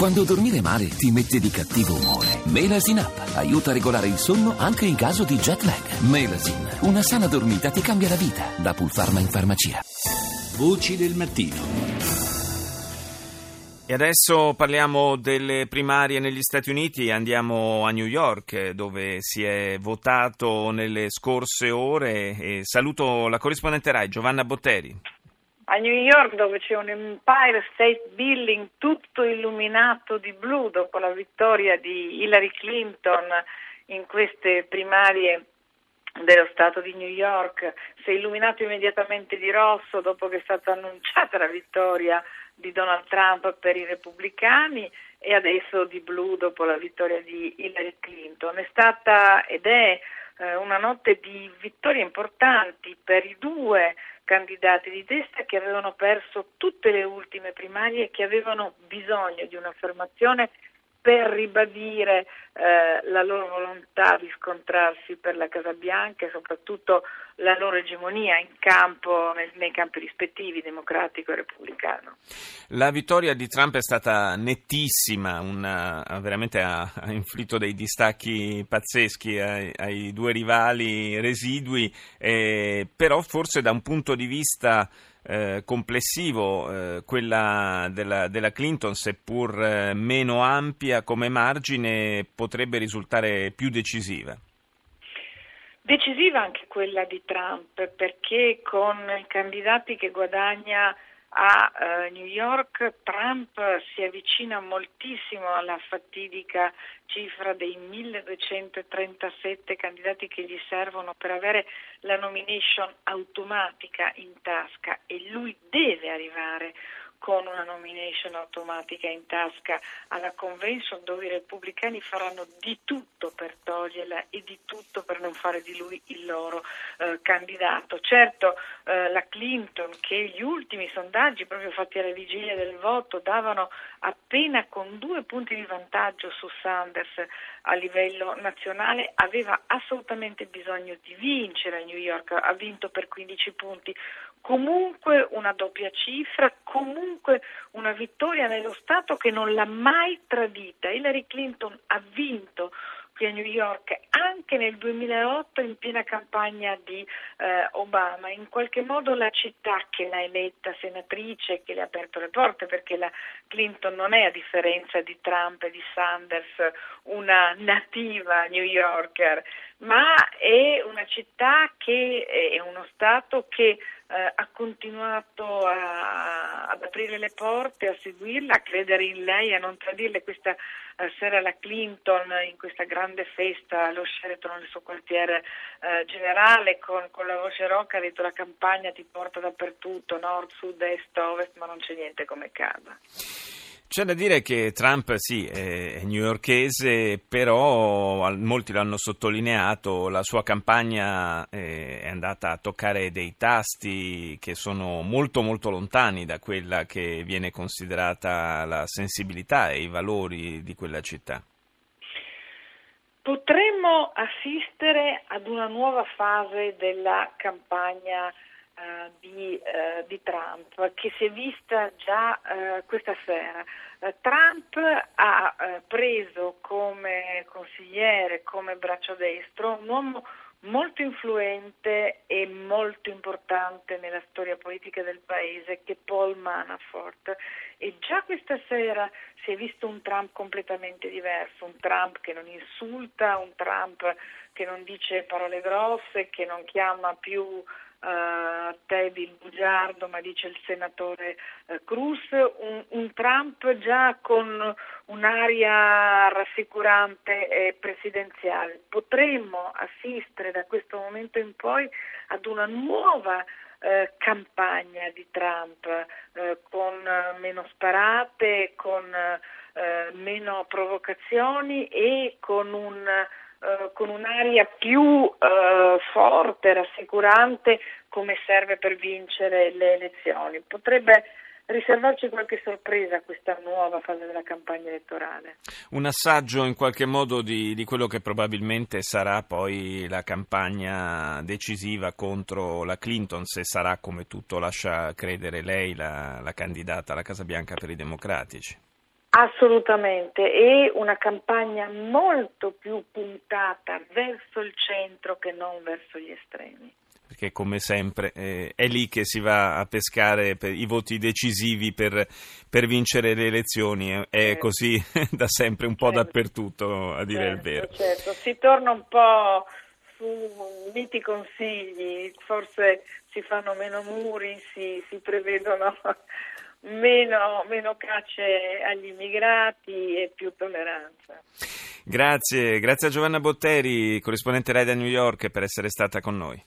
Quando dormire male ti mette di cattivo umore, Melasin App aiuta a regolare il sonno anche in caso di jet lag. Melasin, una sana dormita ti cambia la vita. Da Pulpharma in farmacia. Voci del mattino. E adesso parliamo delle primarie negli Stati Uniti e andiamo a New York, dove si è votato nelle scorse ore. E saluto la corrispondente Rai, Giovanna Botteri. A New York, dove c'è un Empire State Building tutto illuminato di blu dopo la vittoria di Hillary Clinton in queste primarie dello Stato di New York, si è illuminato immediatamente di rosso dopo che è stata annunciata la vittoria di Donald Trump per i repubblicani e adesso di blu dopo la vittoria di Hillary Clinton. È stata ed è una notte di vittorie importanti per i due candidati di destra che avevano perso tutte le ultime primarie e che avevano bisogno di un'affermazione per ribadire la loro volontà di scontrarsi per la Casa Bianca e soprattutto la loro egemonia in campo, nei campi rispettivi, democratico e repubblicano. La vittoria di Trump è stata nettissima, veramente ha inflitto dei distacchi pazzeschi ai due rivali residui, però forse da un punto di vista complessivo, quella della Clinton, seppur meno ampia come margine, potrebbe risultare più decisiva. Decisiva anche quella di Trump, perché con i candidati che guadagna a New York, Trump si avvicina moltissimo alla fatidica cifra dei 1237 candidati che gli servono per avere la nomination automatica in tasca, e lui deve arrivare con una nomination automatica in tasca alla convention, dove i repubblicani faranno di tutto per toglierla e di tutto per non fare di lui il loro candidato. Certo, la Clinton, che gli ultimi sondaggi proprio fatti alla vigilia del voto davano appena con 2 punti di vantaggio su Sanders a livello nazionale, aveva assolutamente bisogno di vincere a New York, ha vinto per 15 punti, comunque una doppia cifra, comunque una vittoria nello Stato che non l'ha mai tradita. Hillary Clinton ha vinto qui a New York anche nel 2008 in piena campagna di Obama, in qualche modo la città che l'ha eletta senatrice, che le ha aperto le porte, perché la Clinton non è, a differenza di Trump e di Sanders, una nativa New Yorker, ma è una città che è uno Stato che ha continuato ad aprire le porte, a seguirla, a credere in lei, a non tradirle. Questa sera la Clinton, in questa grande festa allo Sheraton nel suo quartiere generale, con la voce rock, ha detto: la campagna ti porta dappertutto, nord, sud, est, ovest, ma non c'è niente come casa. C'è da dire che Trump, sì, è newyorkese, però molti l'hanno sottolineato, la sua campagna è andata a toccare dei tasti che sono molto molto lontani da quella che viene considerata la sensibilità e i valori di quella città. Potremmo assistere ad una nuova fase della campagna di Trump, che si è vista già questa sera. Trump ha preso come consigliere, come braccio destro, un uomo molto influente e molto importante nella storia politica del paese, che è Paul Manafort, e già questa sera si è visto un Trump completamente diverso, un Trump che non insulta, un Trump che non dice parole grosse, che non chiama più Ted il bugiardo, ma dice il senatore Cruz, un Trump già con un'aria rassicurante e presidenziale. Potremmo assistere da questo momento in poi ad una nuova campagna di Trump, con meno sparate, con meno provocazioni e con un'aria più forte, rassicurante, come serve per vincere le elezioni. Potrebbe riservarci qualche sorpresa questa nuova fase della campagna elettorale. Un assaggio in qualche modo di quello che probabilmente sarà poi la campagna decisiva contro la Clinton, se sarà, come tutto lascia credere, lei la candidata alla Casa Bianca per i democratici. Assolutamente, e una campagna molto più puntata verso il centro che non verso gli estremi. Perché come sempre è lì che si va a pescare per i voti decisivi per vincere le elezioni, è così da sempre un po' dappertutto, a dire il vero. Certo, si torna un po' su miti consigli, forse si fanno meno muri, si prevedono meno cacce agli immigrati e più tolleranza. Grazie a Giovanna Botteri, corrispondente Rai da New York, per essere stata con noi.